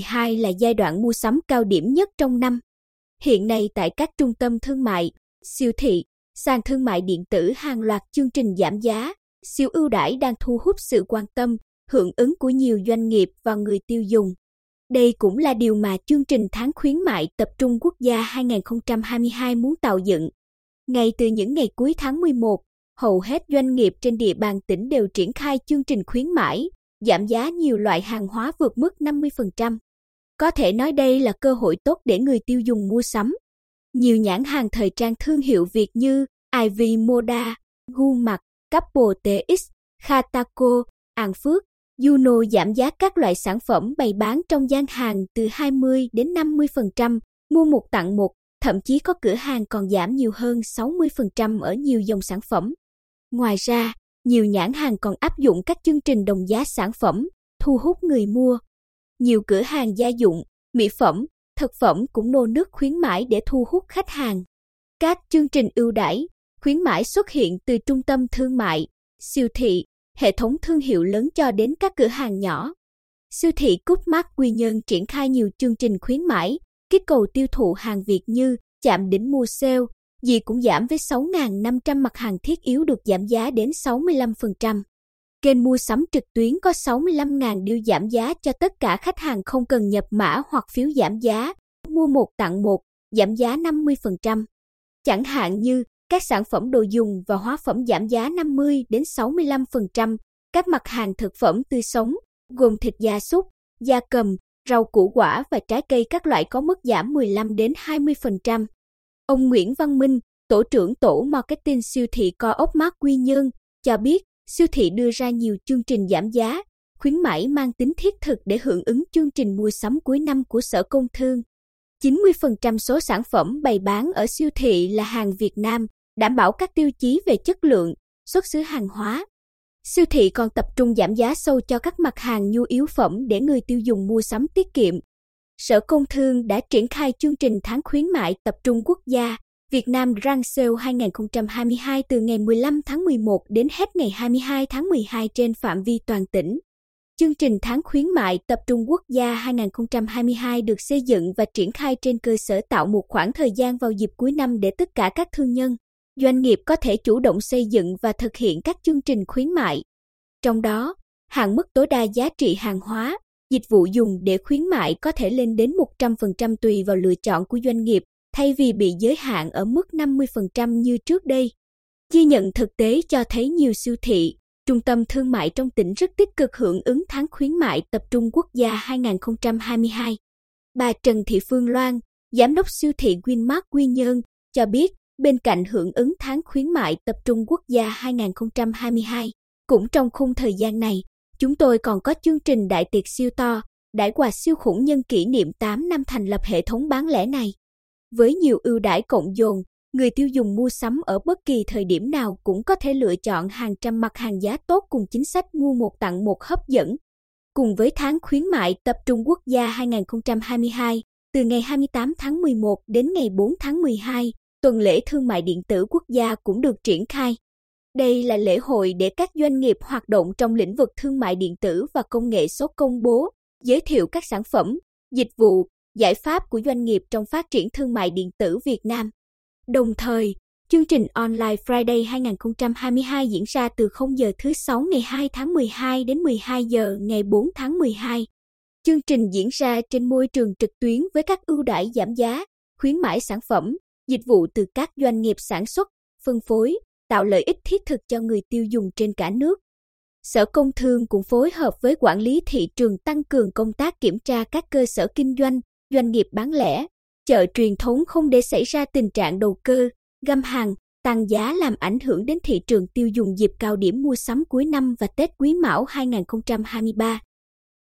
12 là giai đoạn mua sắm cao điểm nhất trong năm. Hiện nay tại các trung tâm thương mại, siêu thị, sàn thương mại điện tử hàng loạt chương trình giảm giá, siêu ưu đãi đang thu hút sự quan tâm, hưởng ứng của nhiều doanh nghiệp và người tiêu dùng. Đây cũng là điều mà chương trình tháng khuyến mại tập trung quốc gia 2022 muốn tạo dựng. Ngay từ những ngày cuối tháng 11, hầu hết doanh nghiệp trên địa bàn tỉnh đều triển khai chương trình khuyến mãi, giảm giá nhiều loại hàng hóa vượt mức 50%. Có thể nói đây là cơ hội tốt để người tiêu dùng mua sắm. Nhiều nhãn hàng thời trang thương hiệu Việt như Ivy Moda, Gu Mặt, Katako TX, Katako, An Phước, Juno giảm giá các loại sản phẩm bày bán trong gian hàng từ 20 đến 50%, mua một tặng một, thậm chí có cửa hàng còn giảm nhiều hơn 60% ở nhiều dòng sản phẩm. Ngoài ra, nhiều nhãn hàng còn áp dụng các chương trình đồng giá sản phẩm, thu hút người mua. Nhiều cửa hàng gia dụng, mỹ phẩm, thực phẩm cũng nô nức khuyến mãi để thu hút khách hàng. Các chương trình ưu đãi, khuyến mãi xuất hiện từ trung tâm thương mại, siêu thị, hệ thống thương hiệu lớn cho đến các cửa hàng nhỏ. Siêu thị Co.opmart Quy Nhơn triển khai nhiều chương trình khuyến mãi, kích cầu tiêu thụ hàng Việt như Chạm Đỉnh Mua Sale, gì cũng giảm với 6.500 mặt hàng thiết yếu được giảm giá đến 65%. Kênh mua sắm trực tuyến có 65.000 điều giảm giá cho tất cả khách hàng không cần nhập mã hoặc phiếu giảm giá, mua một tặng một, giảm giá 50%. Chẳng hạn như các sản phẩm đồ dùng và hóa phẩm giảm giá 50 đến 65%, các mặt hàng thực phẩm tươi sống, gồm thịt gia súc, gia cầm, rau củ quả và trái cây các loại có mức giảm 15 đến 20%. Ông Nguyễn Văn Minh, tổ trưởng tổ marketing siêu thị Co.opmart Quy Nhơn, cho biết siêu thị đưa ra nhiều chương trình giảm giá, khuyến mãi mang tính thiết thực để hưởng ứng chương trình mua sắm cuối năm của Sở Công Thương. 90% số sản phẩm bày bán ở siêu thị là hàng Việt Nam, đảm bảo các tiêu chí về chất lượng, xuất xứ hàng hóa. Siêu thị còn tập trung giảm giá sâu cho các mặt hàng nhu yếu phẩm để người tiêu dùng mua sắm tiết kiệm. Sở Công Thương đã triển khai chương trình tháng khuyến mại tập trung quốc gia Việt Nam Grand Sale 2022 từ ngày 15 tháng 11 đến hết ngày 22 tháng 12 trên phạm vi toàn tỉnh. Chương trình tháng khuyến mại tập trung quốc gia 2022 được xây dựng và triển khai trên cơ sở tạo một khoảng thời gian vào dịp cuối năm để tất cả các thương nhân, doanh nghiệp có thể chủ động xây dựng và thực hiện các chương trình khuyến mại. Trong đó, hạn mức tối đa giá trị hàng hóa, dịch vụ dùng để khuyến mại có thể lên đến 100% tùy vào lựa chọn của doanh nghiệp, thay vì bị giới hạn ở mức 50% như trước đây. Ghi nhận thực tế cho thấy nhiều siêu thị, trung tâm thương mại trong tỉnh rất tích cực hưởng ứng tháng khuyến mại tập trung quốc gia 2022. Bà Trần Thị Phương Loan, giám đốc siêu thị WinMart Quy Nhơn, cho biết bên cạnh hưởng ứng tháng khuyến mại tập trung quốc gia 2022, cũng trong khung thời gian này, chúng tôi còn có chương trình đại tiệc siêu to, đãi quà siêu khủng nhân kỷ niệm 8 năm thành lập hệ thống bán lẻ này. Với nhiều ưu đãi cộng dồn, người tiêu dùng mua sắm ở bất kỳ thời điểm nào cũng có thể lựa chọn hàng trăm mặt hàng giá tốt cùng chính sách mua một tặng một hấp dẫn. Cùng với tháng khuyến mại tập trung quốc gia 2022, từ ngày 28 tháng 11 đến ngày 4 tháng 12, tuần lễ thương mại điện tử quốc gia cũng được triển khai. Đây là lễ hội để các doanh nghiệp hoạt động trong lĩnh vực thương mại điện tử và công nghệ số công bố, giới thiệu các sản phẩm, dịch vụ, giải pháp của doanh nghiệp trong phát triển thương mại điện tử Việt Nam. Đồng thời, chương trình Online Friday 2022 diễn ra từ 0 giờ thứ 6 ngày 2 tháng 12 đến 12 giờ ngày 4 tháng 12. Chương trình diễn ra trên môi trường trực tuyến với các ưu đãi giảm giá, khuyến mãi sản phẩm, dịch vụ từ các doanh nghiệp sản xuất, phân phối, tạo lợi ích thiết thực cho người tiêu dùng trên cả nước. Sở Công Thương cũng phối hợp với quản lý thị trường tăng cường công tác kiểm tra các cơ sở kinh doanh, doanh nghiệp bán lẻ, chợ truyền thống không để xảy ra tình trạng đầu cơ, găm hàng, tăng giá làm ảnh hưởng đến thị trường tiêu dùng dịp cao điểm mua sắm cuối năm và Tết Quý Mão 2023.